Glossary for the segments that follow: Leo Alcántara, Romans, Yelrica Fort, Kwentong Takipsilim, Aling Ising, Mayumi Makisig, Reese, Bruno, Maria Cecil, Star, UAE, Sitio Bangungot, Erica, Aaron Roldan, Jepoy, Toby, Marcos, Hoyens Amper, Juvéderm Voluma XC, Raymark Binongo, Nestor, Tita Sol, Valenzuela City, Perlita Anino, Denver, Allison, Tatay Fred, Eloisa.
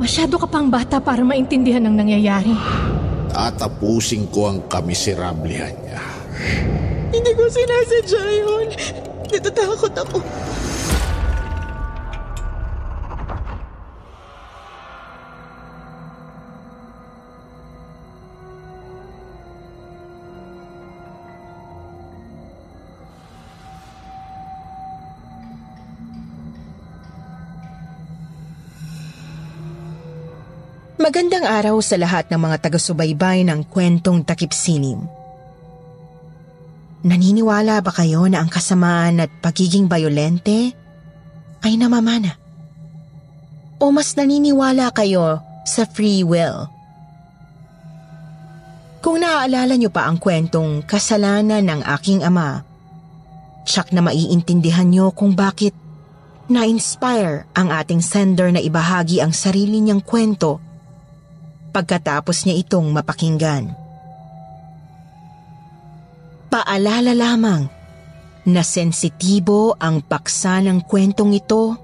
Masyado ka pang bata para maintindihan ang nangyayari. Tatapusin ko ang kamiserablihan niya. Hindi ko sinasadya yun. Natatakot ako. Magandang araw sa lahat ng mga taga-subaybay ng Kwentong Takipsilim. Naniniwala ba kayo na ang kasamaan at pagiging bayolente ay namamana? O mas naniniwala kayo sa free will? Kung naaalala niyo pa ang kwentong Kasalanan ng Aking Ama, tsak na maiintindihan niyo kung bakit na-inspire ang ating sender na ibahagi ang sarili niyang kwento pagkatapos niya itong mapakinggan. Paalala lamang na sensitibo ang paksa ng kwentong ito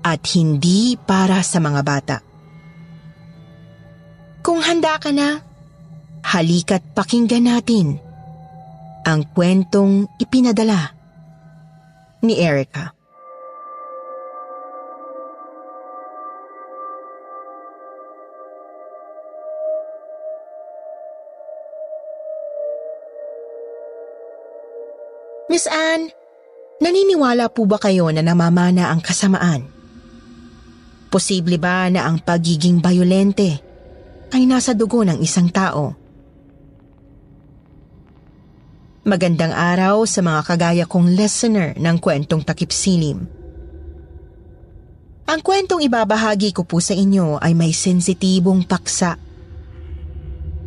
at hindi para sa mga bata. Kung handa ka na, halika't pakinggan natin ang kwentong ipinadala ni Erica. Miss Anne, naniniwala po ba kayo na namamana ang kasamaan? Posible ba na ang pagiging bayolente ay nasa dugo ng isang tao? Magandang araw sa mga kagaya kong listener ng Kwentong Takipsilim. Ang kwentong ibabahagi ko po sa inyo ay may sensitibong paksa.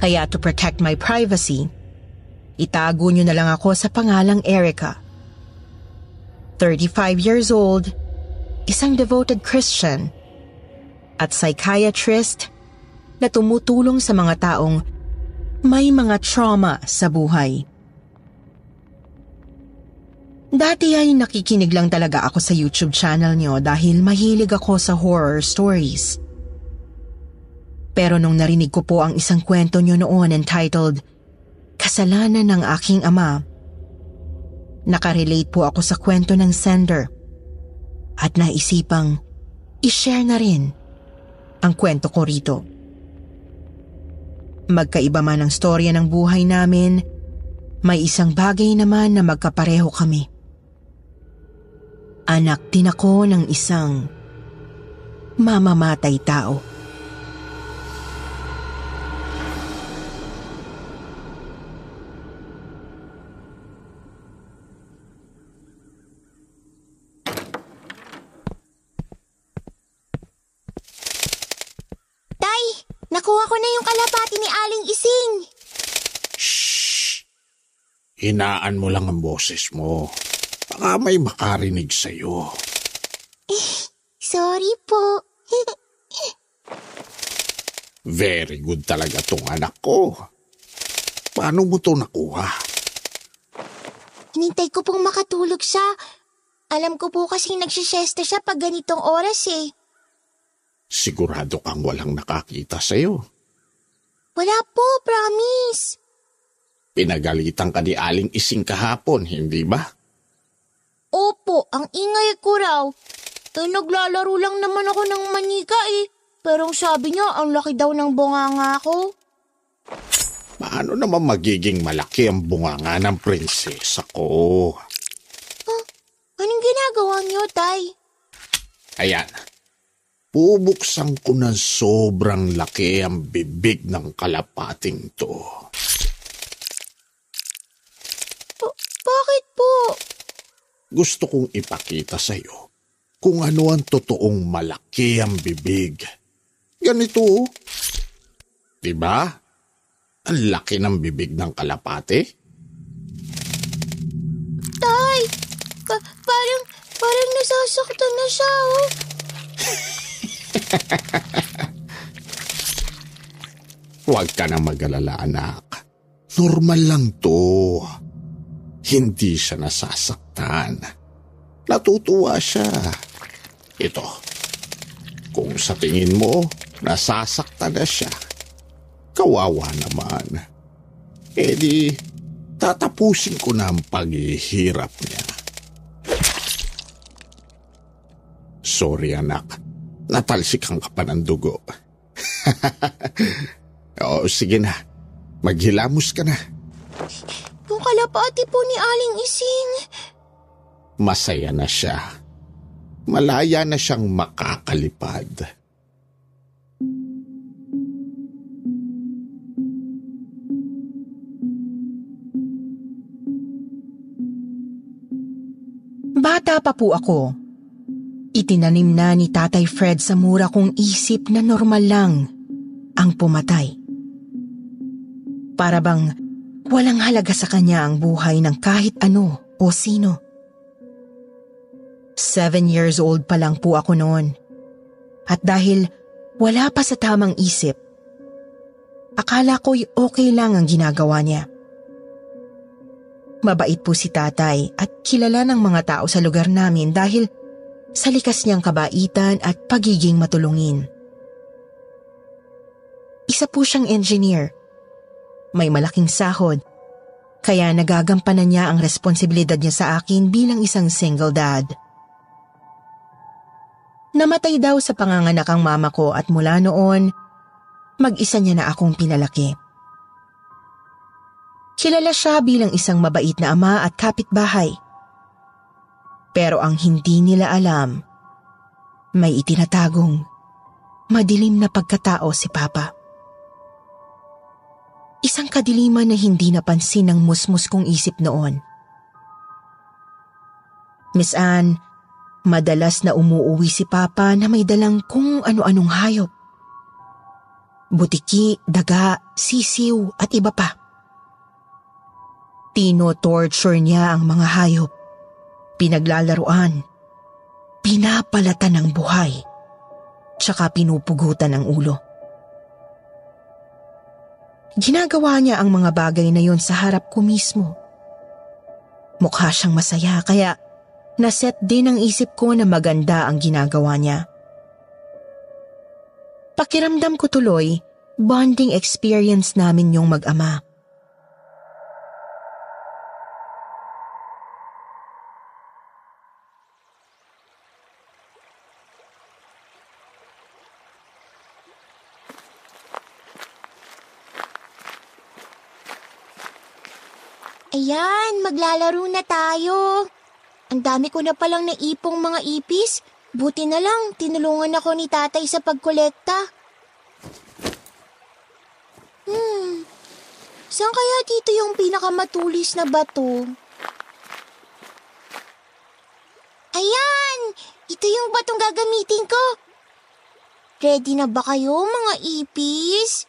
Kaya to protect my privacy, itago niyo na lang ako sa pangalang Erica. 35 years old, isang devoted Christian at psychiatrist na tumutulong sa mga taong may mga trauma sa buhay. Dati ay nakikinig lang talaga ako sa YouTube channel niyo dahil mahilig ako sa horror stories. Pero nung narinig ko po ang isang kwento niyo noon entitled Kasalanan ng Aking Ama, nakarelate po ako sa kwento ng sender at naisipang i-share na rin ang kwento ko rito. Magkaiba man ang storya ng buhay namin, may isang bagay naman na magkapareho kami. Anak din ako ng isang mamamatay tao. Nakuha ko na yung kalapati ni Aling Ising. Shhh! Hinaan mo lang ang boses mo. Baka may makarinig sa'yo. Sorry po. Very good talaga tong anak ko. Paano mo to nakuha? Hinintay ko pong makatulog siya. Alam ko po kasing nagsisiesta siya pag ganitong oras eh. Sigurado kang walang nakakita sa'yo. Wala po, promise. Pinagalitan ka ni Aling Ising kahapon, hindi ba? Opo, ang ingay ko raw. Naglalaro lang naman ako ng manika eh. Pero sabi niya, ang laki daw ng bunganga ko. Paano naman magiging malaki ang bunganga ng prinsesa ko? Huh? Anong ginagawa niyo, Tay? Ayan. Bubuksan ko ng sobrang laki ang bibig ng kalapating to. Bakit po? gusto kong ipakita sa iyo kung ano ang totoong malaki ang bibig. Ganito oh. Diba? Ang laki ng bibig ng kalapate. Tay, parang nasasaktan na siya oh. Huwag ka na mag-alala anak. Normal lang to. Hindi siya nasasaktan. Natutuwa siya. Ito, kung sa tingin mo, nasasaktan na siya. Kawawa naman. E di, tatapusin ko na ang paghihirap niya. Sorry anak, natalsikan ka pa ng dugo. Oo, sige na. Maghilamos ka na. Yung kalapati po ni Aling Ising. Masaya na siya. Malaya na siyang makakalipad. Bata pa po ako. Itinanim na ni Tatay Fred sa mura kong isip na normal lang ang pumatay. Para bang walang halaga sa kanya ang buhay ng kahit ano o sino. 7 years old pa lang po ako noon. At dahil wala pa sa tamang isip, akala ko'y okay lang ang ginagawa niya. Mabait po si tatay at kilala ng mga tao sa lugar namin dahil sa likas niyang kabaitan at pagiging matulungin. Isa po siyang engineer. May malaking sahod, kaya nagagampanan niya ang responsibilidad niya sa akin bilang isang single dad. Namatay daw sa panganganak ang mama ko at mula noon, mag-isa niya na akong pinalaki. Kilala siya bilang isang mabait na ama at kapitbahay. Pero ang hindi nila alam, may itinatagong, madilim na pagkatao si Papa. Isang kadiliman na hindi napansin ng musmus kong isip noon. Miss Anne, madalas na umuuwi si Papa na may dalang kung ano-anong hayop. Butiki, daga, sisiw at iba pa. Tino-torture niya ang mga hayop. Pinaglalaruan. Pinapalatan ng buhay. Tsaka pinupugutan ng ulo. Ginagawa niya ang mga bagay na yon sa harap ko mismo. Mukha siyang masaya kaya naset din ang isip ko na maganda ang ginagawa niya. Pakiramdam ko tuloy, bonding experience namin yung mag-ama. Ayan, maglalaro na tayo. Ang dami ko na palang naipong mga ipis. Buti na lang, tinulungan ako ni tatay sa pagkolekta. Saan kaya dito yung pinakamatulis na bato? Ayan, ito yung batong gagamitin ko. Ready na ba kayo mga ipis?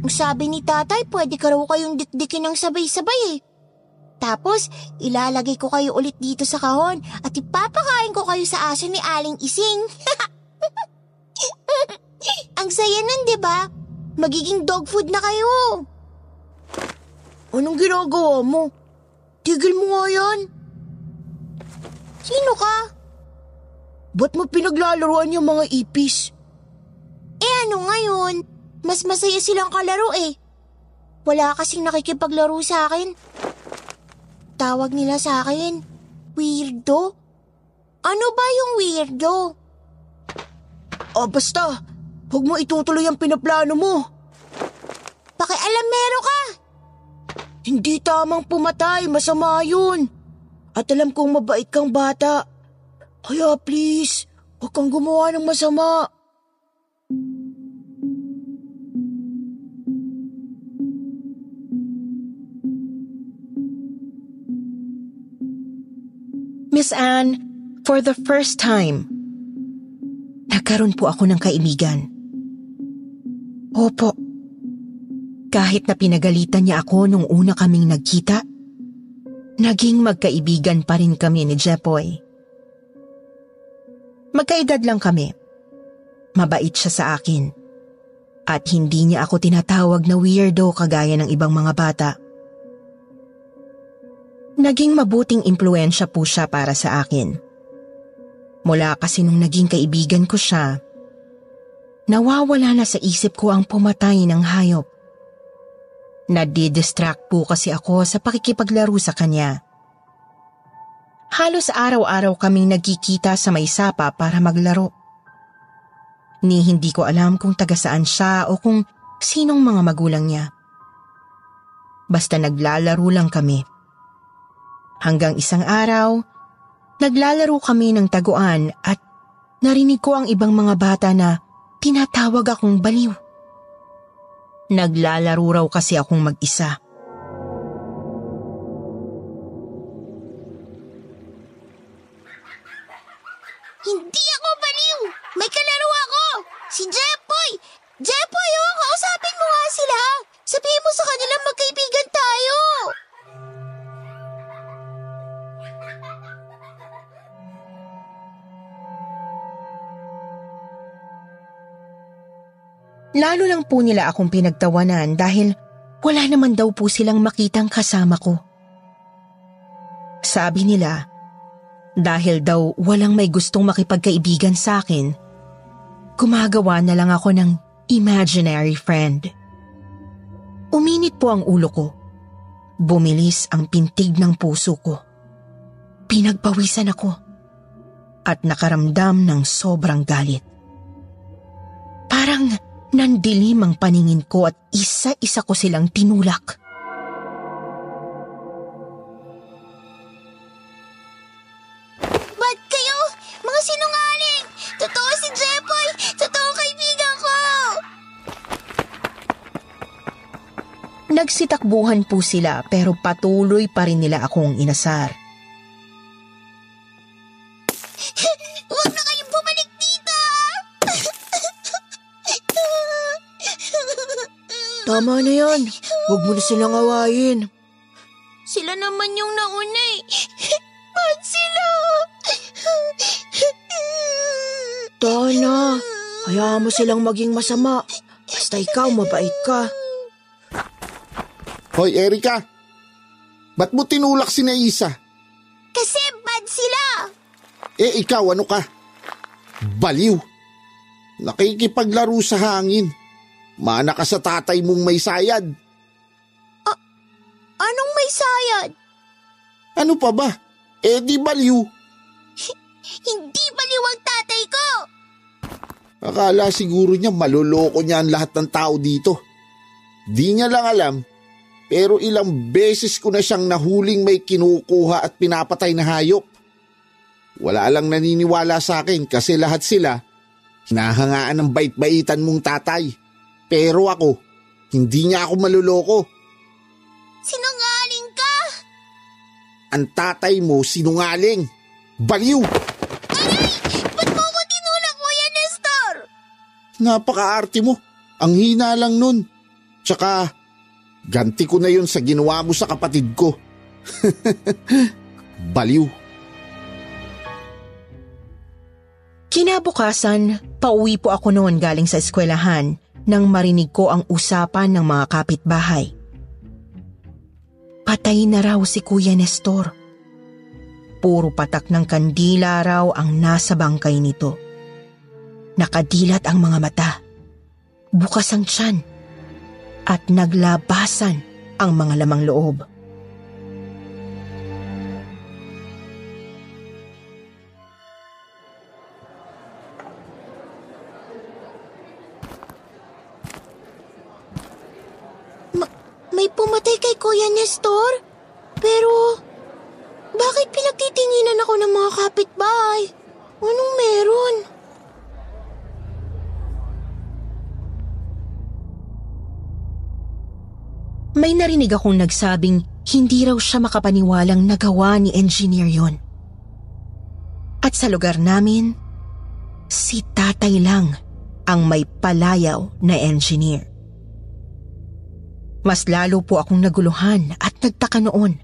Ang sabi ni tatay, pwede ka raw kayong dikdikin ng sabay-sabay eh. Tapos, ilalagay ko kayo ulit dito sa kahon at ipapakain ko kayo sa aso ni Aling Ising. Ang saya nun, diba? Magiging dog food na kayo. Anong ginagawa mo? Tigil mo nga yan. Sino ka? Ba't mo pinaglalaruan yung mga ipis? Eh ano ngayon? Mas masaya silang kalaro eh. Wala kasing nakikipaglaro sa akin. Tawag nila sa akin, weirdo. Ano ba yung weirdo? Oh, basta. Huwag mo itutuloy ang pinaplano mo. Pakialamero ka! Hindi tamang pumatay, masama yun. At alam kong mabait kang bata. Kaya please, huwag kang gumawa ng masama. Miss Anne, for the first time, nagkaroon po ako ng kaibigan. Opo. Kahit na pinagalitan niya ako nung una kaming nagkita, naging magkaibigan pa rin kami ni Jepoy. Magkaedad lang kami. Mabait siya sa akin. At hindi niya ako tinatawag na weirdo kagaya ng ibang mga bata. Naging mabuting impluwensya po siya para sa akin. Mula kasi nung naging kaibigan ko siya, nawawala na sa isip ko ang pumatay ng hayop. Nadidistract po kasi ako sa pakikipaglaro sa kanya. Halos araw-araw kaming nagkikita sa may sapa para maglaro. Ni hindi ko alam kung taga saan siya o kung sinong mga magulang niya. Basta naglalaro lang kami. Hanggang isang araw, naglalaro kami ng taguan at narinig ko ang ibang mga bata na tinatawag akong baliw. Naglalaro raw kasi akong mag-isa. Hindi ako baliw! May kalaro ako! Si Jepoy! Jepoy, oh! Kausapin mo nga sila! Sabihin mo sa kanila magkaibigan tayo! Lalo lang po nila akong pinagtawanan dahil wala naman daw po silang makitang kasama ko. Sabi nila, dahil daw walang may gustong makipagkaibigan sa akin, gumagawa na lang ako ng imaginary friend. Uminit po ang ulo ko. Bumilis ang pintig ng puso ko. Pinagpawisan ako at nakaramdam ng sobrang galit. Parang nandilim ang paningin ko at isa-isa ko silang tinulak. Sinungaling! Totoo si Jepoy! Totoo kaibigan ko! Nagsitakbuhan po sila pero patuloy pa rin nila akong inasar. Huwag na kayong bumalik dito! Tama na yan. Huwag mo na silang awayin. Sila naman yung nauna eh. Ba't sila? Tana, hayaan mo silang maging masama. Basta ikaw, mabait ka. Hoy, Erica! Ba't mo tinulak si Naisa? Kasi bad sila! Eh, ikaw, ano ka? Baliw! Nakikipaglaro sa hangin. Mana ka sa tatay mong may sayad. Anong may sayad? Ano pa ba? Eh, di baliw. Hindi baliw ang tatay ko! Akala siguro niya maloloko niya ang lahat ng tao dito. Di niya lang alam, pero ilang beses ko na siyang nahuling may kinukuha at pinapatay na hayop. Wala lang naniniwala sa akin kasi lahat sila hinahangaan ng bait-baitan mong tatay. Pero ako, hindi niya ako maloloko. Sinungaling ka! Ang tatay mo sinungaling! Baliw! Napaka-arte mo. Ang hina lang nun. Tsaka, ganti ko na yun sa ginawa mo sa kapatid ko. Baliw. Kinabukasan, pauwi po ako noon galing sa eskwelahan nang marinig ko ang usapan ng mga kapitbahay. Patay na raw si Kuya Nestor. Puro patak ng kandila raw ang nasa bangkay nito. Nakadilat ang mga mata, bukas ang tiyan, at naglabasan ang mga lamang loob. May pumatay kay Kuya Nestor? Pero bakit pinagtitinginan ako ng mga kapitbahay? Anong meron? May narinig akong nagsabing hindi raw siya makapaniwalang nagawa ni engineer yon. At sa lugar namin, si tatay lang ang may palayaw na engineer. Mas lalo po akong naguluhan at nagtaka noon.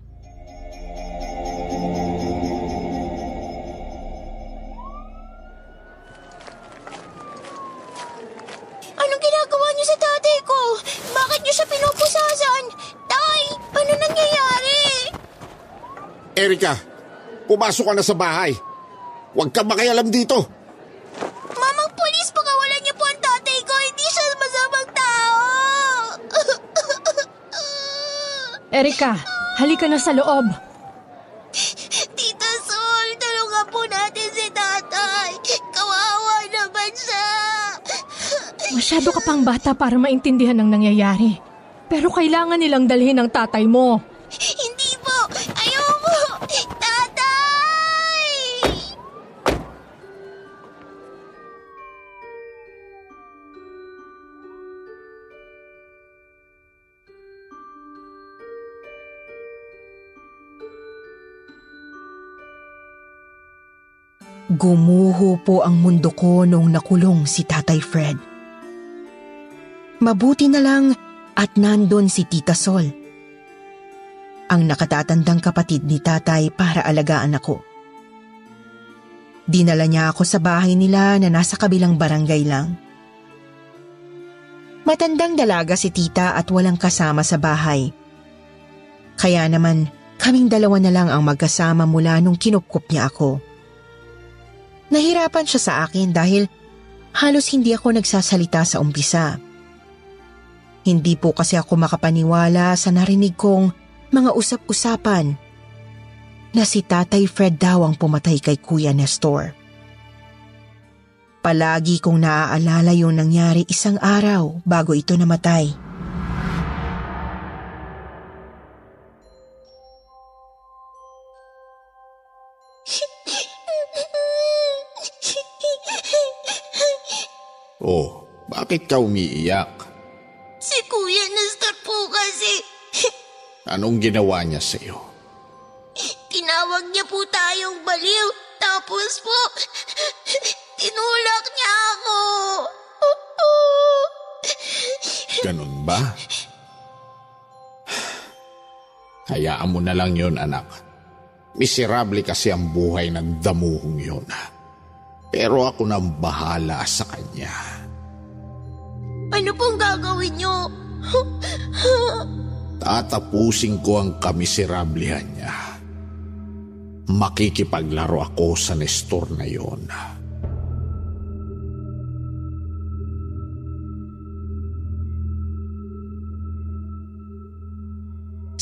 Anong ginagawa niyo sa tatay ko? Bakit niyo siya pinupusasan? Tay, ano nangyayari? Erica, pumasok ka na sa bahay. Huwag kang makialam dito. Mamang pulis, pakawalan niyo po ang tatay ko. Hindi siya masamang tao. Erica, halika na sa loob. Tita Sol, tulungan po natin si tatay. Kawawa naman siya. Masyado ka pang bata para maintindihan ang nangyayari. Pero kailangan nilang dalhin ang tatay mo. Hindi po. Ayaw po. Tatay! Gumuho po ang mundo ko noong nakulong si Tatay Fred. Mabuti na lang at nandun si Tita Sol, ang nakatatandang kapatid ni tatay, para alagaan ako. Dinala niya ako sa bahay nila na nasa kabilang barangay lang. Matandang dalaga si tita at walang kasama sa bahay. Kaya naman kaming dalawa na lang ang magkasama mula nung kinupkup niya ako. Nahirapan siya sa akin dahil halos hindi ako nagsasalita sa umpisa. Hindi po kasi ako makapaniwala sa narinig kong mga usap-usapan na si Tatay Fred daw ang pumatay kay Kuya Nestor. Palagi kong naaalala yung nangyari isang araw bago ito namatay. Oh, bakit ka umiiyak? Si Kuya Nestor po kasi. Anong ginawa niya sa'yo? Tinawag niya po tayong baliw. Tapos po, tinulak niya ako. Ganun ba? Hayaan mo na lang yun, anak. Miserable kasi ang buhay ng damuhong yun. Pero ako nang bahala sa kanya. Ano pong gagawin niyo? Tatapusin ko ang kamiserablihan niya. Makikipaglaro ako sa Nestor na yon.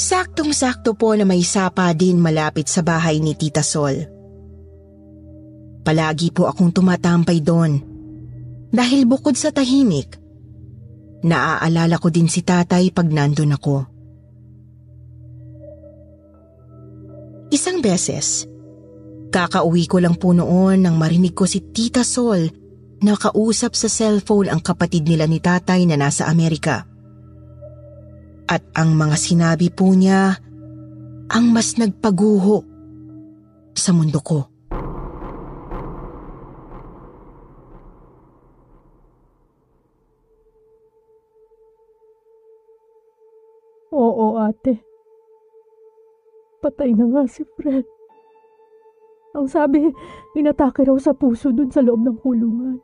Saktong-sakto po na may sapa din malapit sa bahay ni Tita Sol. Palagi po akong tumatampay doon. Dahil bukod sa tahimik, naaalala ko din si tatay pag nandun ako. Isang beses, kakauwi ko lang po noon nang marinig ko si Tita Sol na kausap sa cellphone ang kapatid nila ni tatay na nasa Amerika. At ang mga sinabi po niya ang mas nagpaguho sa mundo ko. Oo, ate. Patay na nga si Fred. Ang sabi, inatake raw sa puso dun sa loob ng kulungan.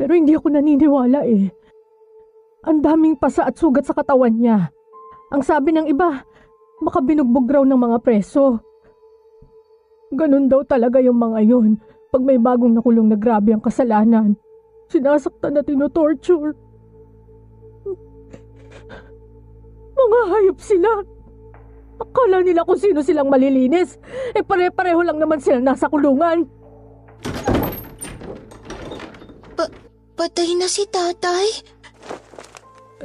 Pero hindi ako naniniwala eh. Ang daming pasa at sugat sa katawan niya. Ang sabi ng iba, baka binugbog raw ng mga preso. Ganun daw talaga yung mga yun. Pag may bagong nakulong na grabe ang kasalanan, sinasaktan na tinotorture. Mga hayop sila. Akala nila kung sino silang malilinis. Eh pare-pareho lang naman sila nasa kulungan. Patay na si tatay?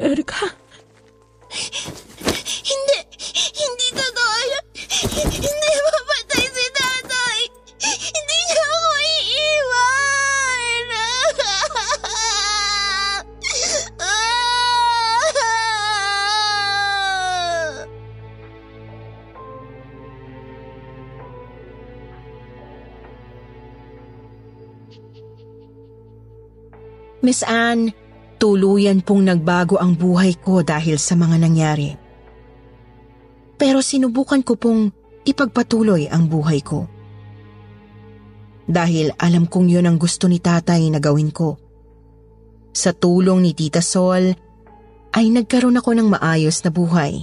Erica? Hindi. Hindi totoo. Hindi mapatay si tatay. Hindi niya ako iiwan. Miss Anne, tuluyan pong nagbago ang buhay ko dahil sa mga nangyari. Pero sinubukan ko pong ipagpatuloy ang buhay ko. Dahil alam kong yun ang gusto ni tatay na gawin ko. Sa tulong ni Tita Sol, ay nagkaroon ako ng maayos na buhay.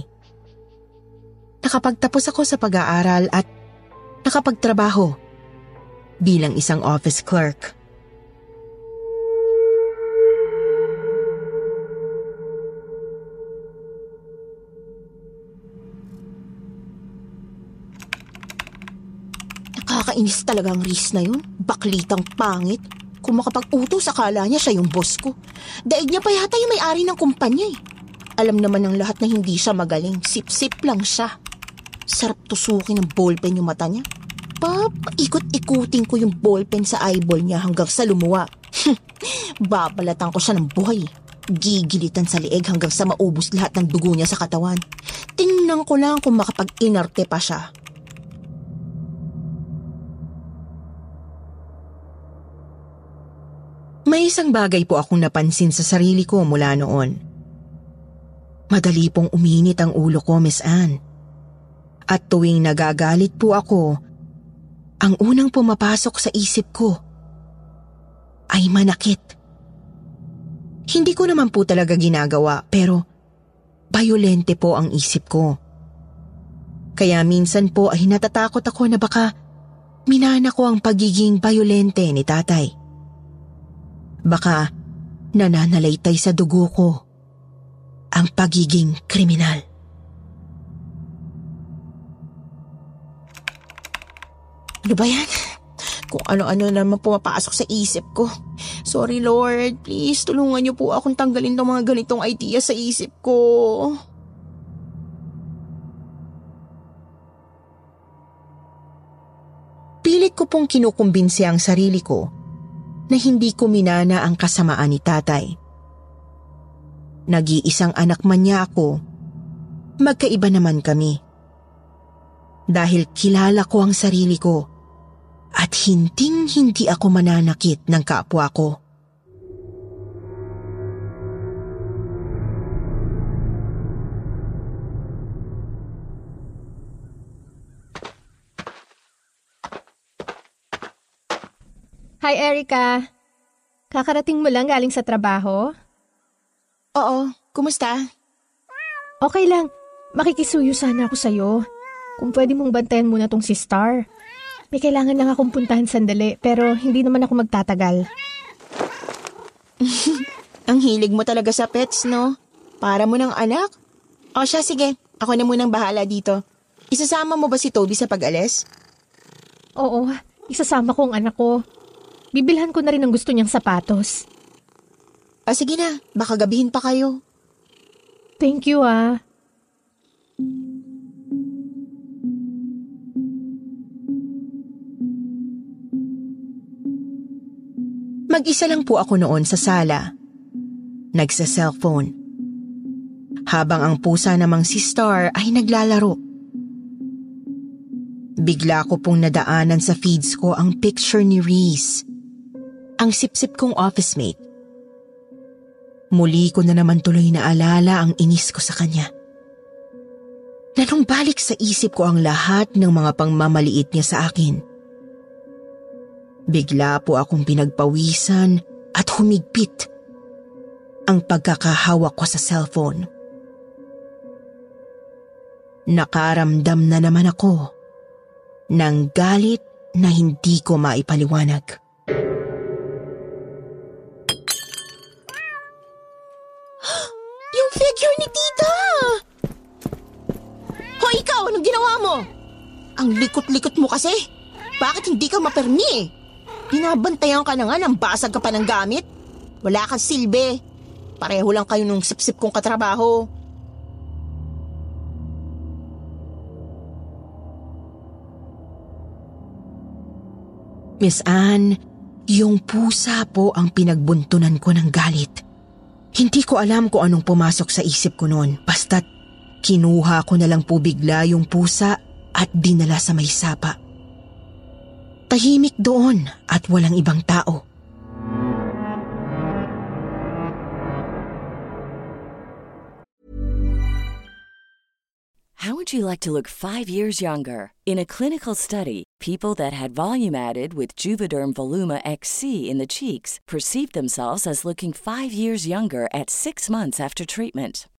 Nakapagtapos ako sa pag-aaral at nakapagtrabaho bilang isang office clerk. Nakakainis talaga ang Reese na yun. Baklitang pangit. Kung makapag-utos, akala niya siya yung boss ko. Daig niya pa yata yung may-ari ng kumpanya eh. Alam naman ng lahat na hindi siya magaling. Sip-sip lang siya. Sarap tusukin ng ballpen yung mata niya. Papaikot-ikutin ko yung ballpen sa eyeball niya hanggang sa lumuwa. Babalatan ko siya ng buhay. Gigilitan sa leeg hanggang sa maubos lahat ng dugo niya sa katawan. Tingnan ko lang kung makapag-inarte pa siya. May isang bagay po akong napansin sa sarili ko mula noon. Madali pong uminit ang ulo ko, Miss Anne. At tuwing nagagalit po ako, ang unang pumapasok sa isip ko ay manakit. Hindi ko naman po talaga ginagawa pero bayolente po ang isip ko. Kaya minsan po ay natatakot ako na baka minana ko ang pagiging bayolente ni tatay. Baka nananalaytay sa dugo ko ang pagiging kriminal. Ano ba yan? Kung ano-ano naman pumapasok sa isip ko. Sorry Lord, please tulungan niyo po akong tanggalin ng mga ganitong idea sa isip ko. Pilit ko pong kinukumbinsi ang sarili ko na hindi ko minana ang kasamaan ni tatay. Nag-iisang anak man niya ako, magkaiba naman kami. Dahil kilala ko ang sarili ko at hinding-hindi ako mananakit ng kapwa ko. Hi, Erica. Kakarating mo lang galing sa trabaho? Oo. Kumusta? Okay lang. Makikisuyo sana ako sa'yo. Kung pwede mong bantayan muna tong si Star. May kailangan lang akong puntahan sandali, pero hindi naman ako magtatagal. Ang hilig mo talaga sa pets, no? Para mo ng anak? O siya, sige. Ako na munang bahala dito. Isasama mo ba si Toby sa pag-alis? Oo. Isasama ko ang anak ko. Bibilhan ko na rin ang gusto niyang sapatos. Ah, sige na. Baka gabihin pa kayo. Thank you, ah. Mag-isa lang po ako noon sa sala. Nagsa-cellphone. Habang ang pusa namang si Star ay naglalaro. Bigla ko pong nadaanan sa feeds ko ang picture ni Reese. Ang sipsip kong office mate. Muli ko na naman tuloy naalala ang inis ko sa kanya. Nanumbalik sa isip ko ang lahat ng mga pangmamaliit niya sa akin. Bigla po akong pinagpawisan at humigpit ang pagkakahawak ko sa cellphone. Nakaramdam na naman ako ng galit na hindi ko maipaliwanag. Ang likot-likot mo kasi. Bakit hindi ka mapermi eh? Binabantayan ka na nga ng basag ka pa ng gamit. Wala kang silbi. Pareho lang kayo nung sip-sip kong katrabaho. Miss Anne, yung pusa po ang pinagbuntunan ko ng galit. Hindi ko alam kung anong pumasok sa isip ko noon. Basta't kinuha ko na lang po bigla yung pusa at dinala sa may sapa. Tahimik doon at walang ibang tao. would you like to look 5 years younger? In a clinical study, people that had volume added with Juvéderm Voluma XC in the cheeks perceived themselves as looking 5 years younger at 6 months after treatment.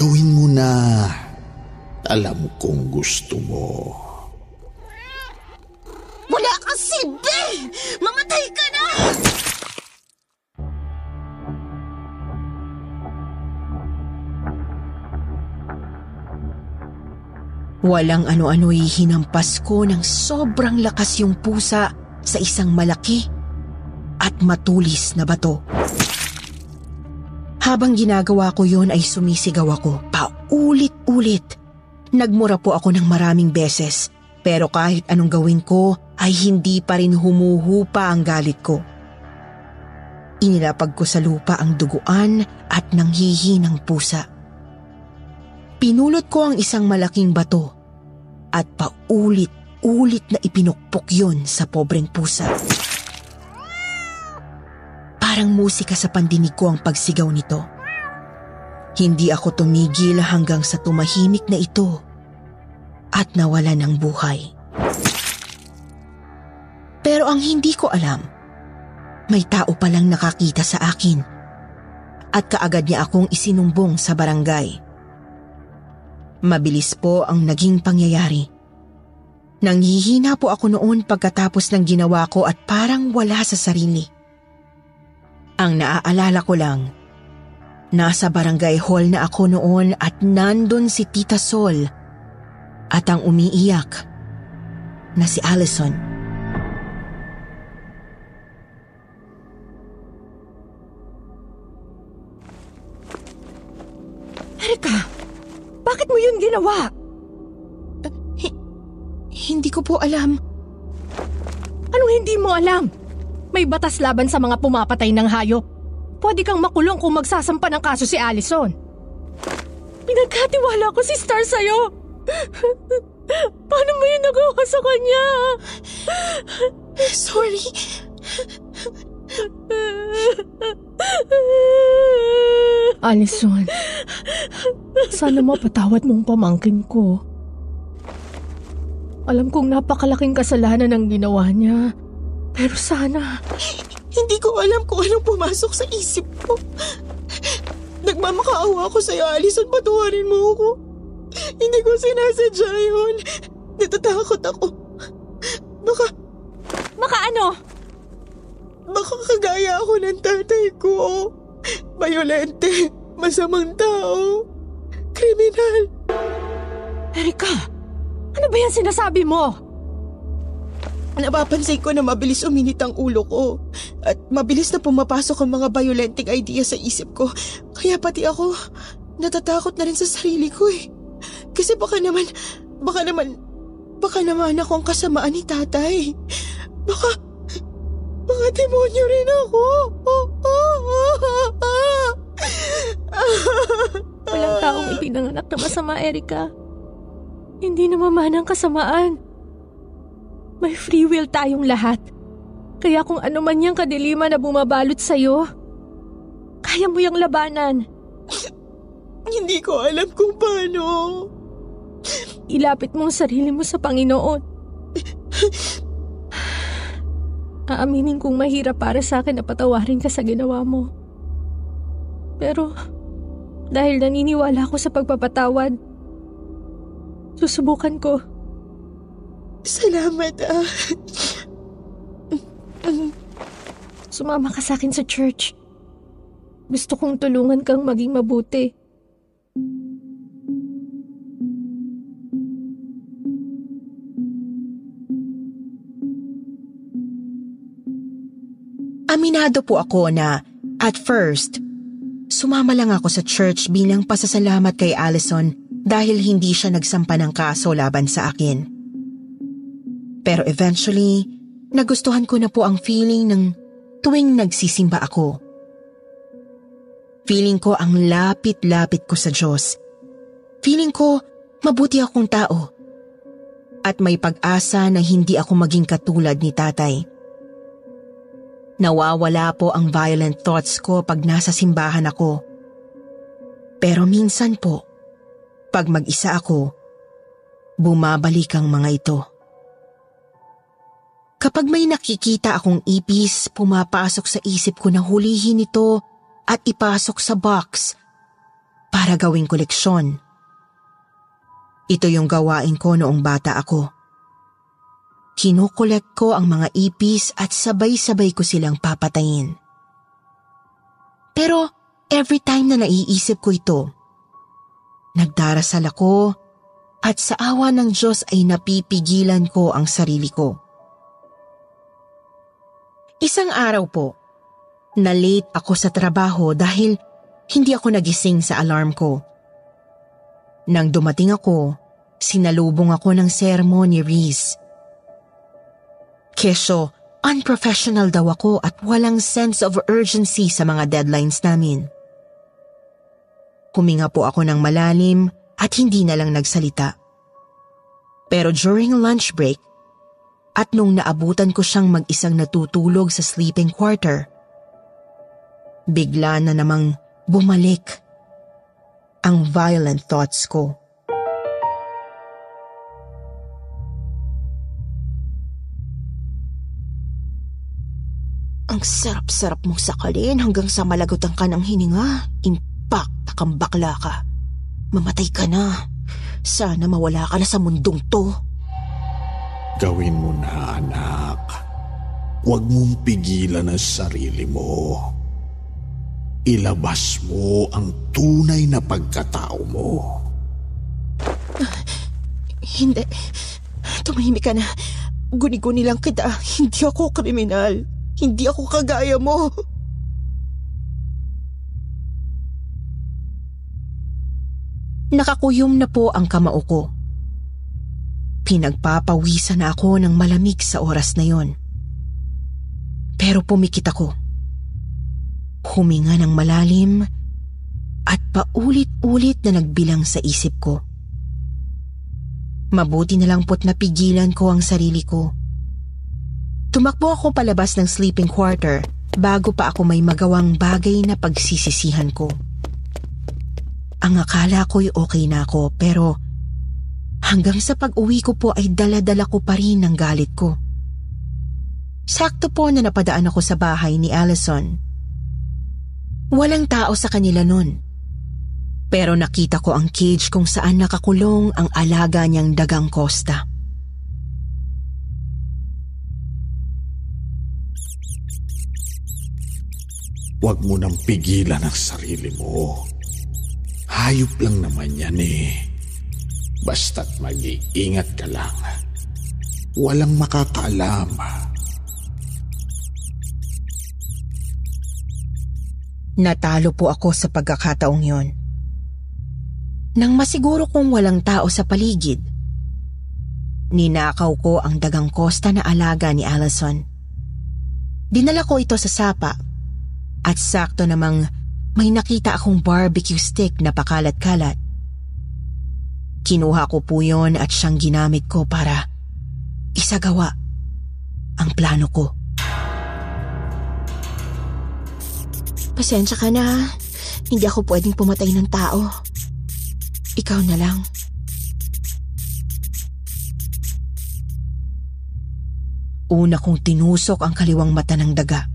Gawin mo na. Alam kong gusto mo. Wala kang silbi! Mamatay ka na! Walang ano-ano'y hinampas ko ng sobrang lakas yung pusa sa isang malaki at matulis na bato. Habang ginagawa ko yun ay sumisigaw ako paulit-ulit. Nagmura po ako ng maraming beses, pero kahit anong gawin ko ay hindi pa rin humuhupa ang galit ko. Inilapag ko sa lupa ang duguan at nanghihinang pusa. Pinulot ko ang isang malaking bato at paulit-ulit na ipinukpok yun sa pobreng pusa. Parang musika sa pandinig ko ang pagsigaw nito. Hindi ako tumigil hanggang sa tumahimik na ito at nawala ng buhay. Pero ang hindi ko alam, may tao palang nakakita sa akin at kaagad niya akong isinumbong sa barangay. Mabilis po ang naging pangyayari. Nanghihina po ako noon pagkatapos ng ginawa ko at parang wala sa sarili. Ang naaalala ko lang, nasa barangay hall na ako noon at nandun si Tita Sol at ang umiiyak na si Allison. Erica, bakit mo yun ginawa? Hindi ko po alam. Anong hindi mo alam? May batas laban sa mga pumapatay ng hayop. Pwede kang makulong kung magsasampa ng kaso si Allison. Pinagkatiwala ko si Star sa'yo. Paano mo yun nagawa sa kanya? Sorry. Allison, sana mapatawad mong pamangkin ko. Alam kong napakalaking kasalanan ang ginawa niya. Pero sana... Hindi ko alam kung anong pumasok sa isip ko. Nagmamakaawa ako sa'yo, Allison. Patawarin mo ako. Hindi ko sinasadya yun. Natatakot ako. Baka ano? Baka kagaya ako ng tatay ko. Bayolente. Masamang tao. Kriminal. Erica, ano ba yan sinasabi mo? Napapansin ko na mabilis uminit ang ulo ko at mabilis na pumapasok ang mga violenting idea sa isip ko. Kaya pati ako, natatakot na rin sa sarili ko eh. Kasi baka naman akong kasamaan ni tatay. Baka demonyo rin ako. Walang taong ipinanganak na masama, Erica. Hindi namamahan ang kasamaan. May free will tayong lahat. Kaya kung ano man yung kadiliman na bumabalot sa'yo, kaya mo yung labanan. Hindi ko alam kung paano. Ilapit mo ang sarili mo sa Panginoon. Aaminin kong mahirap para sa akin na patawarin ka sa ginawa mo. Pero dahil naniniwala ako sa pagpapatawad, susubukan ko. Salamat ah. Sumama ka sa akin sa church. Gusto kong tulungan kang maging mabuti. Aminado po ako na, at first, sumama lang ako sa church bilang pasasalamat kay Allison dahil hindi siya nagsampa ng kaso laban sa akin. Pero eventually, nagustuhan ko na po ang feeling ng tuwing nagsisimba ako. Feeling ko ang lapit-lapit ko sa Diyos. Feeling ko mabuti akong tao. At may pag-asa na hindi ako maging katulad ni tatay. Nawawala po ang violent thoughts ko pag nasa simbahan ako. Pero minsan po, pag mag-isa ako, bumabalik ang mga ito. Kapag may nakikita akong ipis, pumapasok sa isip ko na hulihin ito at ipasok sa box para gawing koleksyon. Ito yung gawain ko noong bata ako. Kinukolek ko ang mga ipis at sabay-sabay ko silang papatayin. Pero every time na naiisip ko ito, nagdarasal ako at sa awa ng Diyos ay napipigilan ko ang sarili ko. Isang araw po, na-late ako sa trabaho dahil hindi ako nagising sa alarm ko. Nang dumating ako, sinalubong ako ng sermon ni Reese. Kesyo, unprofessional daw ako at walang sense of urgency sa mga deadlines namin. Huminga po ako ng malalim at hindi na lang nagsalita. Pero during lunch break, at nung naabutan ko siyang mag-isang natutulog sa sleeping quarter, bigla na namang bumalik ang violent thoughts ko. Ang sarap-sarap mong sakalin hanggang sa malagutan ka ng hininga. In fact, takang bakla ka. Mamatay ka na. Sana mawala ka na sa mundong to. Gawin mo na, anak. Huwag mong pigilan ang sarili mo. Ilabas mo ang tunay na pagkatao mo. Hindi. Tumahimik ka na. Guni-guni lang kita. Hindi ako kriminal. Hindi ako kagaya mo. Nakakuyom na po ang kamao ko. Pinagpapawisan na ako ng malamig sa oras na yon. Pero pumikit ako. Huminga ng malalim at paulit-ulit na nagbilang sa isip ko. Mabuti na lang po't napigilan ko ang sarili ko. Tumakbo ako palabas ng sleeping quarter bago pa ako may magawang bagay na pagsisisihan ko. Ang akala ko'y okay na ako, pero hanggang sa pag-uwi ko po ay dala-dala ko pa rin ang galit ko. Sakto po na napadaan ako sa bahay ni Allison. Walang tao sa kanila nun. Pero nakita ko ang cage kung saan nakakulong ang alaga niyang dagang Costa. Huwag mo nang pigilan ang sarili mo. Hayop lang naman yan eh. Basta't mag-iingat ka lang. Walang makakaalam. Natalo po ako sa pagkakataong yon. Nang masiguro kong walang tao sa paligid, ninakaw ko ang dagang Costa na alaga ni Allison. Dinala ko ito sa sapa. At sakto namang may nakita akong barbecue stick na pakalat-kalat. Kinuha ko po yon at siyang ginamit ko para isagawa ang plano ko. Pasensya ka na. Hindi ako pwedeng pumatay ng tao. Ikaw na lang. Una kong tinusok ang kaliwang mata ng daga.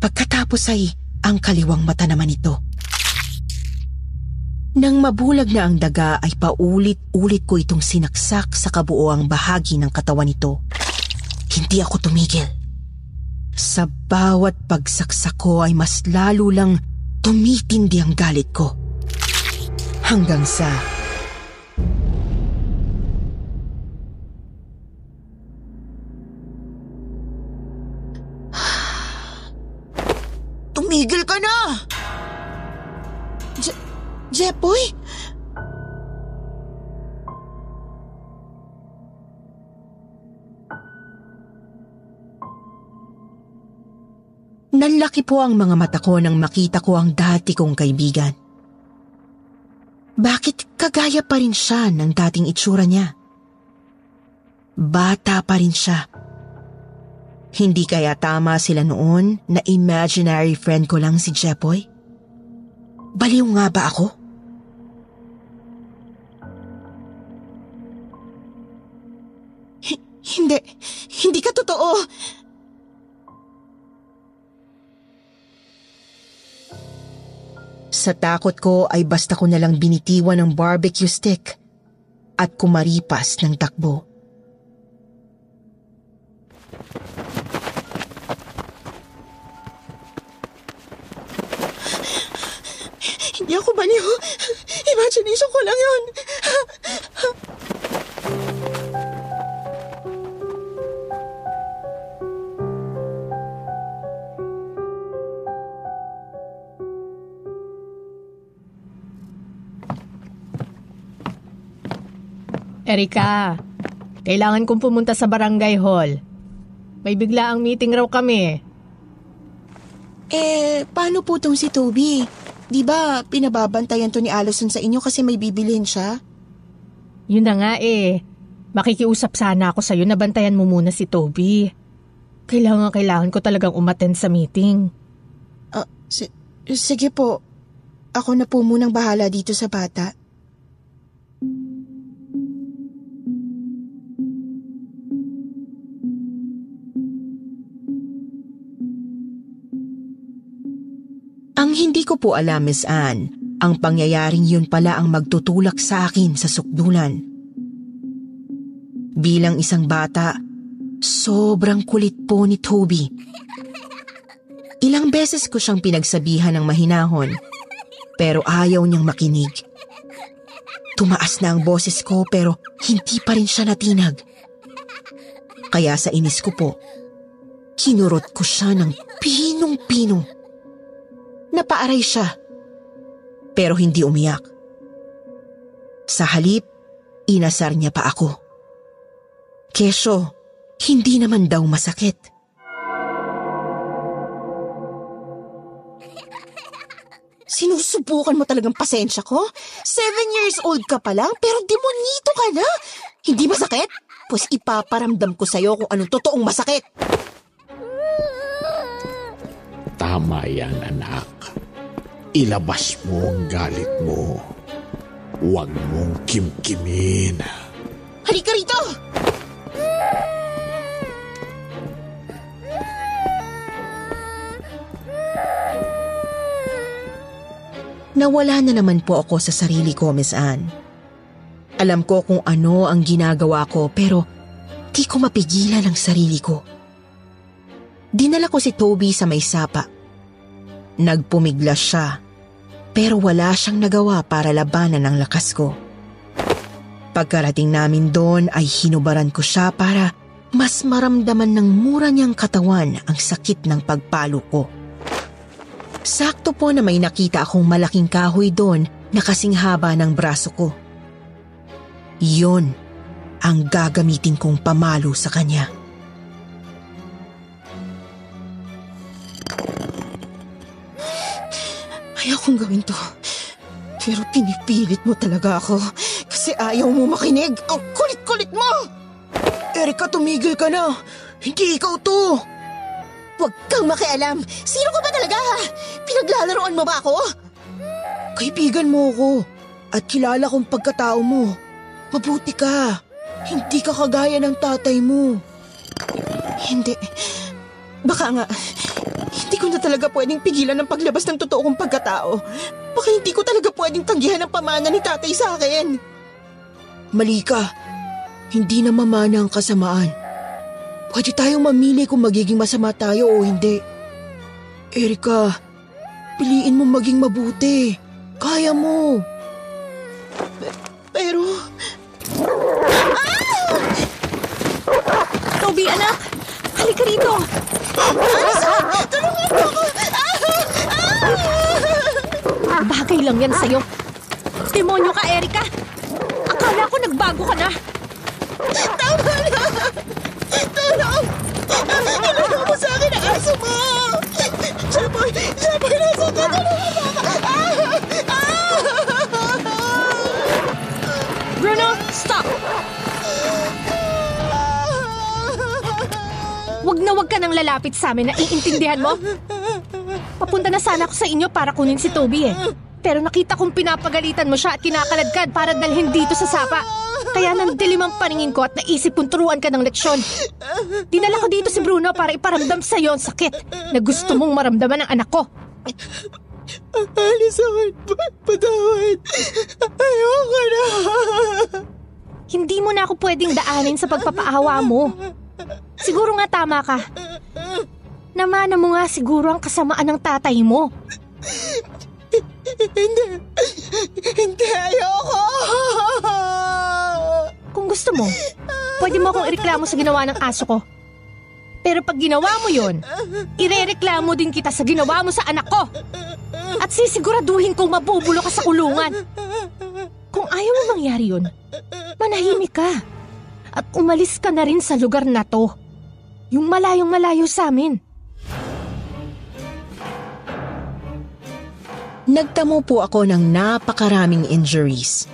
Pagkatapos ay ang kaliwang mata naman ito. Nang mabulag na ang daga ay paulit-ulit ko itong sinaksak sa kabuoang bahagi ng katawan nito. Hindi ako tumigil. Sa bawat pagsaksak ko ay mas lalo lang tumitindi ang galit ko. Hanggang sa... Tumigil ka na! Jepoy? Nalaki po ang mga mata ko nang makita ko ang dati kong kaibigan. Bakit kagaya pa rin siya ng dating itsura niya? Bata pa rin siya. Hindi kaya tama sila noon na imaginary friend ko lang si Jepoy? Baliw nga ba ako? Hindi. Hindi ka totoo. Sa takot ko ay basta ko nalang binitiwan ng barbecue stick at kumaripas ng takbo. Hindi ako baliw. Imagination ko lang yun. Erica, kailangan kong pumunta sa barangay hall. May biglaang meeting raw kami. Eh, paano po tong si Toby? Di ba pinababantayan to ni Allison sa inyo kasi may bibilhin siya? Yun na nga eh. Makikiusap sana ako sa'yo na bantayan mo muna si Toby. Kailangan ko talagang umattend sa meeting. Sige po. Ako na po munang bahala dito sa bata. Ang hindi ko po alam, Miss Anne, ang pangyayaring yun pala ang magtutulak sa akin sa sukdulan. Bilang isang bata, sobrang kulit po ni Toby. Ilang beses ko siyang pinagsabihan ng mahinahon, pero ayaw niyang makinig. Tumaas na ang boses ko pero hindi pa rin siya natinag. Kaya sa inis ko po, kinurot ko siya ng pinong-pino. Napaaray siya, pero hindi umiyak. Sa halip, inasar niya pa ako. Kesyo, hindi naman daw masakit. Sinusubukan mo talagang pasensya ko? 7 years old ka pa lang, pero demonito ka na. Hindi masakit? Pues ipaparamdam ko sa'yo kung anong totoong masakit. Tama yan, anak. Ilabas mo ang galit mo. Huwag mong kimkimin. Halika rito! Nawala na naman po ako sa sarili ko, Miss Anne. Alam ko kung ano ang ginagawa ko pero di ko mapigilan ang sarili ko. Dinala ko si Toby sa may sapa. Nagpumiglas siya, pero wala siyang nagawa para labanan ang lakas ko. Pagkarating namin doon ay hinubaran ko siya para mas maramdaman ng mura niyang katawan ang sakit ng pagpalo ko. Sakto po na may nakita akong malaking kahoy doon na kasing haba ng braso ko. Yun ang gagamitin kong pamalo sa kanya. Ayaw kong gawin to. Pero pinipilit mo talaga ako. Kasi ayaw mo makinig. Ang kulit-kulit mo! Erica, tumigil ka na. Hindi ikaw to. Huwag kang makialam. Sino ka ba talaga? talaga! Pinaglalaroan mo ba ako? Kaibigan mo ako at kilala kong pagkatao mo. Mabuti ka. Hindi ka kagaya ng tatay mo. Hindi. Baka nga, hindi ko na talaga pwedeng pigilan ang paglabas ng totoo kong pagkatao. Baka hindi ko talaga pwedeng tanggihan ang pamana ni tatay sa akin. Mali ka. Hindi na mamana ang kasamaan. Pwede tayong mamili kung magiging masama tayo o hindi. Erica, piliin mo maging mabuti. Kaya mo. Pero... Ah! Toby, anak! Halika rito! Allison! Tulungan mo ako! Ah! Bagay lang yan sa'yo. Demonyo ka, Erica! Akala ko nagbago ka na! Tama na! Tulong! Inulong mo sa akin ang aso mo! Jepoy! Jepoy! Nasa ka! Tulungan mo ako! Bruno, stop! Wag na wag ka nang lalapit sa amin, naiintindihan mo? Papunta na sana ako sa inyo para kunin si Toby eh. Pero nakita kong pinapagalitan mo siya at kinakaladkad para dalhin dito sa sapa. Kaya nandilim ang paningin ko at naisip kong turuan ka ng leksyon. Dinala ko dito si Bruno para iparamdam sa iyo ang sakit na gusto mong maramdaman ng anak ko. Allison, patawad. Ayoko na. Hindi mo na ako pwedeng daanin sa pagpapaawa mo. Siguro nga tama ka. Namana mo nga siguro ang kasamaan ng tatay mo. Hindi. Hindi, ayoko. Kung gusto mo, pwede mo akong ireklamo sa ginawa ng aso ko. Pero pag ginawa mo yun, irereklamo din kita sa ginawa mo sa anak ko. At sisiguraduhin kong mabubulo ka sa kulungan. Kung ayaw mo mangyari yun, manahimik ka. At umalis ka na rin sa lugar na to. Yung malayong malayo sa amin. Nagtamo po ako ng napakaraming injuries.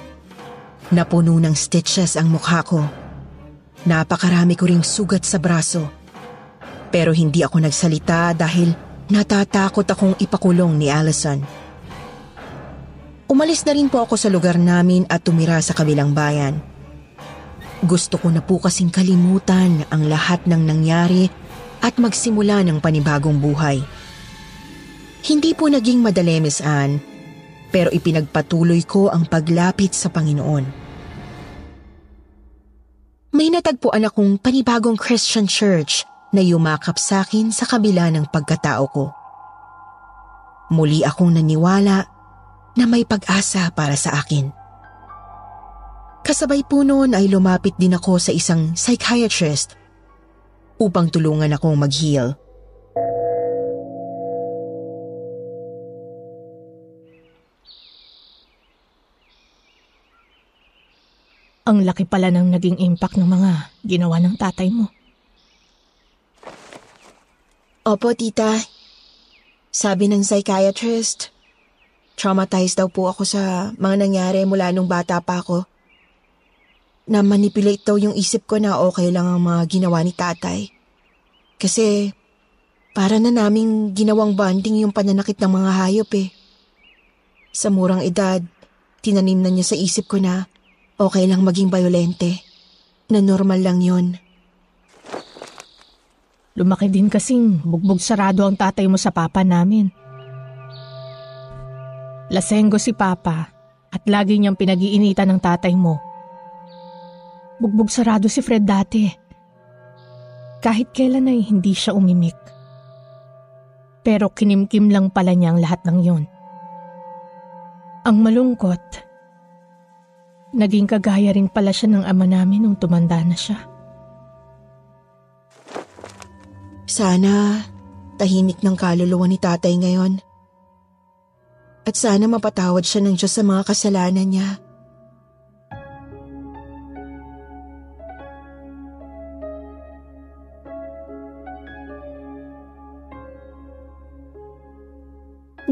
Napuno ng stitches ang mukha ko. Napakarami ko ring sugat sa braso. Pero hindi ako nagsalita dahil natatakot akong ipakulong ni Allison. Umalis na rin po ako sa lugar namin at tumira sa kabilang bayan. Gusto ko na po kasing kalimutan ang lahat ng nangyari at magsimula ng panibagong buhay. Hindi po naging madali, Miss Anne, pero ipinagpatuloy ko ang paglapit sa Panginoon. May natagpuan akong panibagong Christian church na yumakap sa akin sa kabila ng pagkatao ko. Muli akong naniwala na may pag-asa para sa akin. Kasabay po noon ay lumapit din ako sa isang psychiatrist upang tulungan akong mag-heal. Ang laki pala ng naging impact ng mga ginawa ng tatay mo. Opo, tita. Sabi ng psychiatrist, traumatized daw po ako sa mga nangyari mula nung bata pa ako. Na-manipulate daw yung isip ko na okay lang ang mga ginawa ni tatay. Kasi para na naming ginawang bonding yung pananakit ng mga hayop eh. Sa murang edad, tinanim na niya sa isip ko na okay lang maging bayolente. Na normal lang yon. Lumaki din kasing bugbog sarado ang tatay mo sa papa namin. Lasenggo si papa at lagi niyang pinag-iinitan ng tatay mo. Bugbog sarado si Fred dati. Kahit kailan ay hindi siya umimik. Pero kinimkim lang pala niya ang lahat ng yon. Ang malungkot, naging kagaya rin pala siya ng ama namin nung tumanda na siya. Sana tahimik ng kaluluwa ni tatay ngayon. At sana mapatawad siya ng Diyos sa mga kasalanan niya.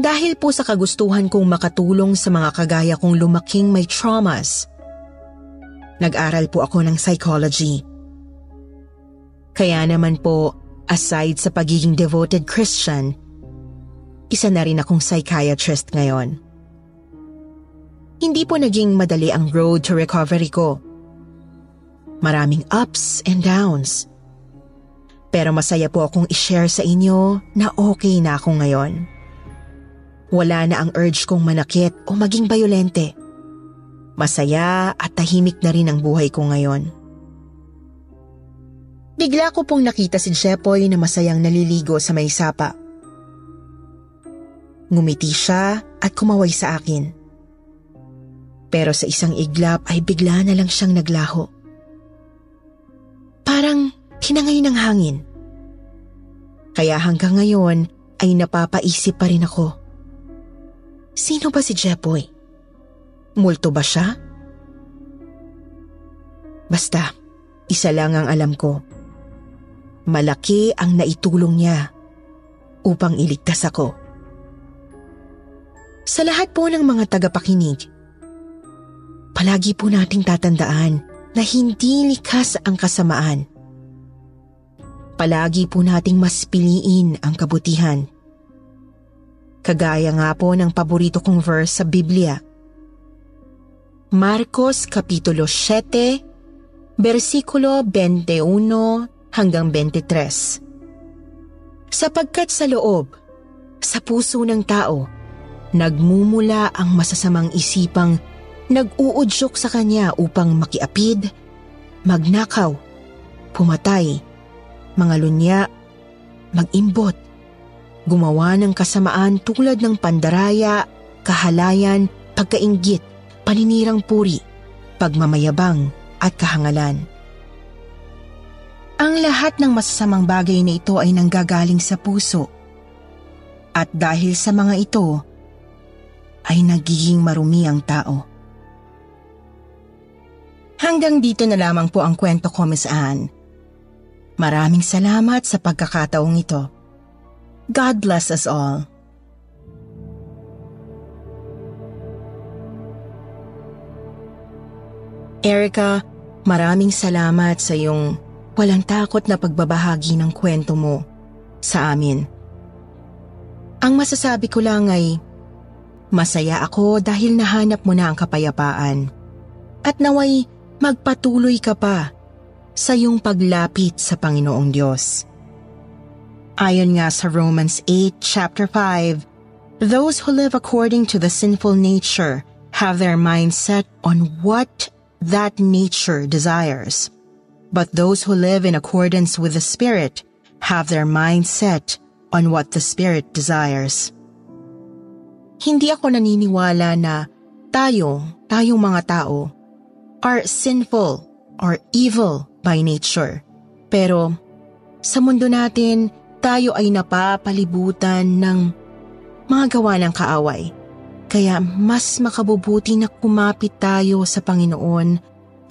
Dahil po sa kagustuhan kong makatulong sa mga kagaya kong lumaking may traumas, nag-aral po ako ng psychology. Kaya naman po, aside sa pagiging devoted Christian, Isa na rin akong psychiatrist ngayon. Hindi po naging madali ang road to recovery ko. Maraming ups and downs. Pero masaya po akong i-share sa inyo na okay na ako ngayon. Wala na ang urge kong manakit o maging bayolente. Masaya at tahimik na rin ang buhay ko ngayon. Bigla ko pong nakita si Jepoy na masayang naliligo sa may sapa. Ngumiti siya at kumaway sa akin. Pero sa isang iglap ay bigla na lang siyang naglaho. Parang hinangay ng hangin. Kaya hanggang ngayon ay napapaisip pa rin ako. Sino ba si Jepoy? Multo ba siya? Basta, isa lang ang alam ko. Malaki ang naitulong niya upang iligtas ako. Sa lahat po ng mga tagapakinig, palagi po nating tatandaan na hindi likas ang kasamaan. Palagi po nating mas piliin ang kabutihan. Kagaya nga po ng paborito kong verse sa Biblia. Marcos Kapitulo 7, Versikulo 21 hanggang 23. Sapagkat sa loob, sa puso ng tao, nagmumula ang masasamang isipang nag-uudyok sa kanya upang makiapid, magnakaw, pumatay, mangalunya, mag-imbot, gumawa ng kasamaan tulad ng pandaraya, kahalayan, pagkainggit, paninirang puri, pagmamayabang at kahangalan. Ang lahat ng masasamang bagay na ito ay nanggagaling sa puso. At dahil sa mga ito, ay nagiging marumi ang tao. Hanggang dito na lamang po ang kwento ko, Miss Anne. Maraming salamat sa pagkakataong ito. God bless us all. Erica, maraming salamat sa iyong walang takot na pagbabahagi ng kwento mo sa amin. Ang masasabi ko lang ay masaya ako dahil nahanap mo na ang kapayapaan. At naway magpatuloy ka pa sa iyong paglapit sa Panginoong Diyos. Ayon nga sa Romans 8, chapter 5, those who live according to the sinful nature have their minds set on what that nature desires. But those who live in accordance with the Spirit have their minds set on what the Spirit desires. Hindi ako naniniwala na tayong mga tao, are sinful or evil by nature. Pero sa mundo natin, tayo ay napapalibutan ng mga gawa ng kaaway. Kaya mas makabubuti na kumapit tayo sa Panginoon,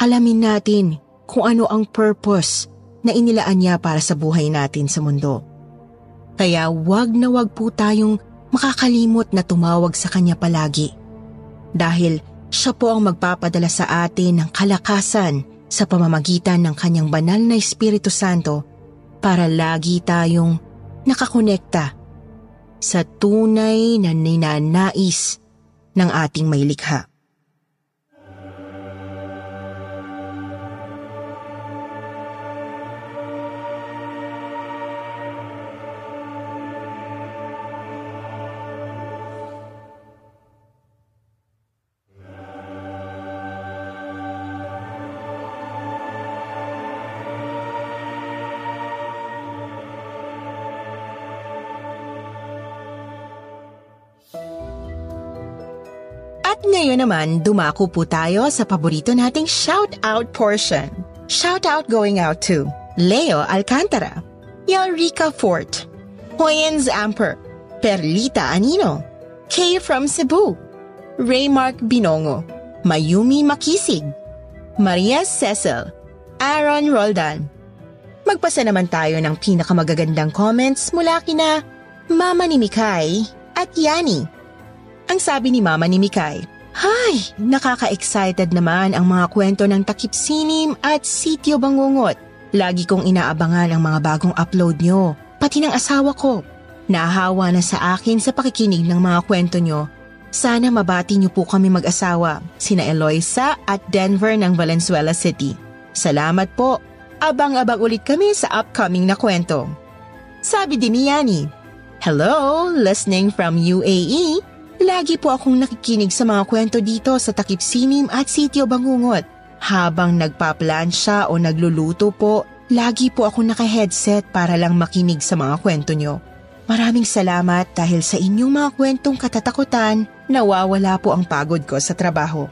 alamin natin kung ano ang purpose na inilaan niya para sa buhay natin sa mundo. Kaya wag na wag po tayong makakalimot na tumawag sa kanya palagi dahil siya po ang magpapadala sa atin ng kalakasan sa pamamagitan ng kanyang banal na Espiritu Santo para lagi tayong nakakonekta sa tunay na ninanais ng ating may likha. Ngayon naman, dumako po tayo sa paborito nating shout-out portion. Shout-out going out to Leo Alcántara, Yelrica Fort, Hoyens Amper, Perlita Anino, K from Cebu, Raymark Binongo, Mayumi Makisig, Maria Cecil, Aaron Roldan. Magpasa naman tayo ng pinakamagagandang comments mula kina Mama ni Mikay at Yani. Ang sabi ni Mama ni Mikay, "Hi! Nakaka-excited naman ang mga kwento ng Takipsilim at Sitio Bangungot. Lagi kong inaabangan ang mga bagong upload nyo, pati ng asawa ko. Nahawa na sa akin sa pakikinig ng mga kwento nyo. Sana mabati niyo po kami mag-asawa, sina Eloisa at Denver ng Valenzuela City. Salamat po. Abang-abang ulit kami sa upcoming na kwento. Sabi din ni Yani, hello, listening from UAE. Lagi po akong nakikinig sa mga kwento dito sa Takipsilim at Sitio Bangungot. Habang nagpa-plancha o nagluluto po, lagi po ako naka-headset para lang makinig sa mga kwento nyo. Maraming salamat dahil sa inyong mga kwentong katatakutan, nawawala po ang pagod ko sa trabaho.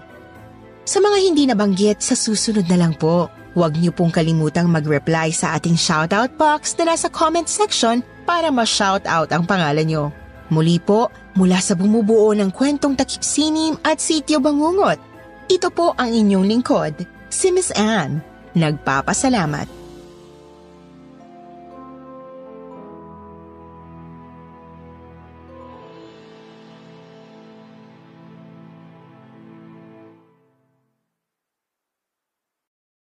Sa mga hindi nabanggit, sa susunod na lang po, huwag niyo pong kalimutang mag-reply sa ating shoutout box na nasa comment section para ma-shoutout ang pangalan nyo. Muli po, mula sa bumubuo ng kwentong Takipsilim at Sitio Bangungot, ito po ang inyong lingkod, si Miss Anne. Nagpapasalamat.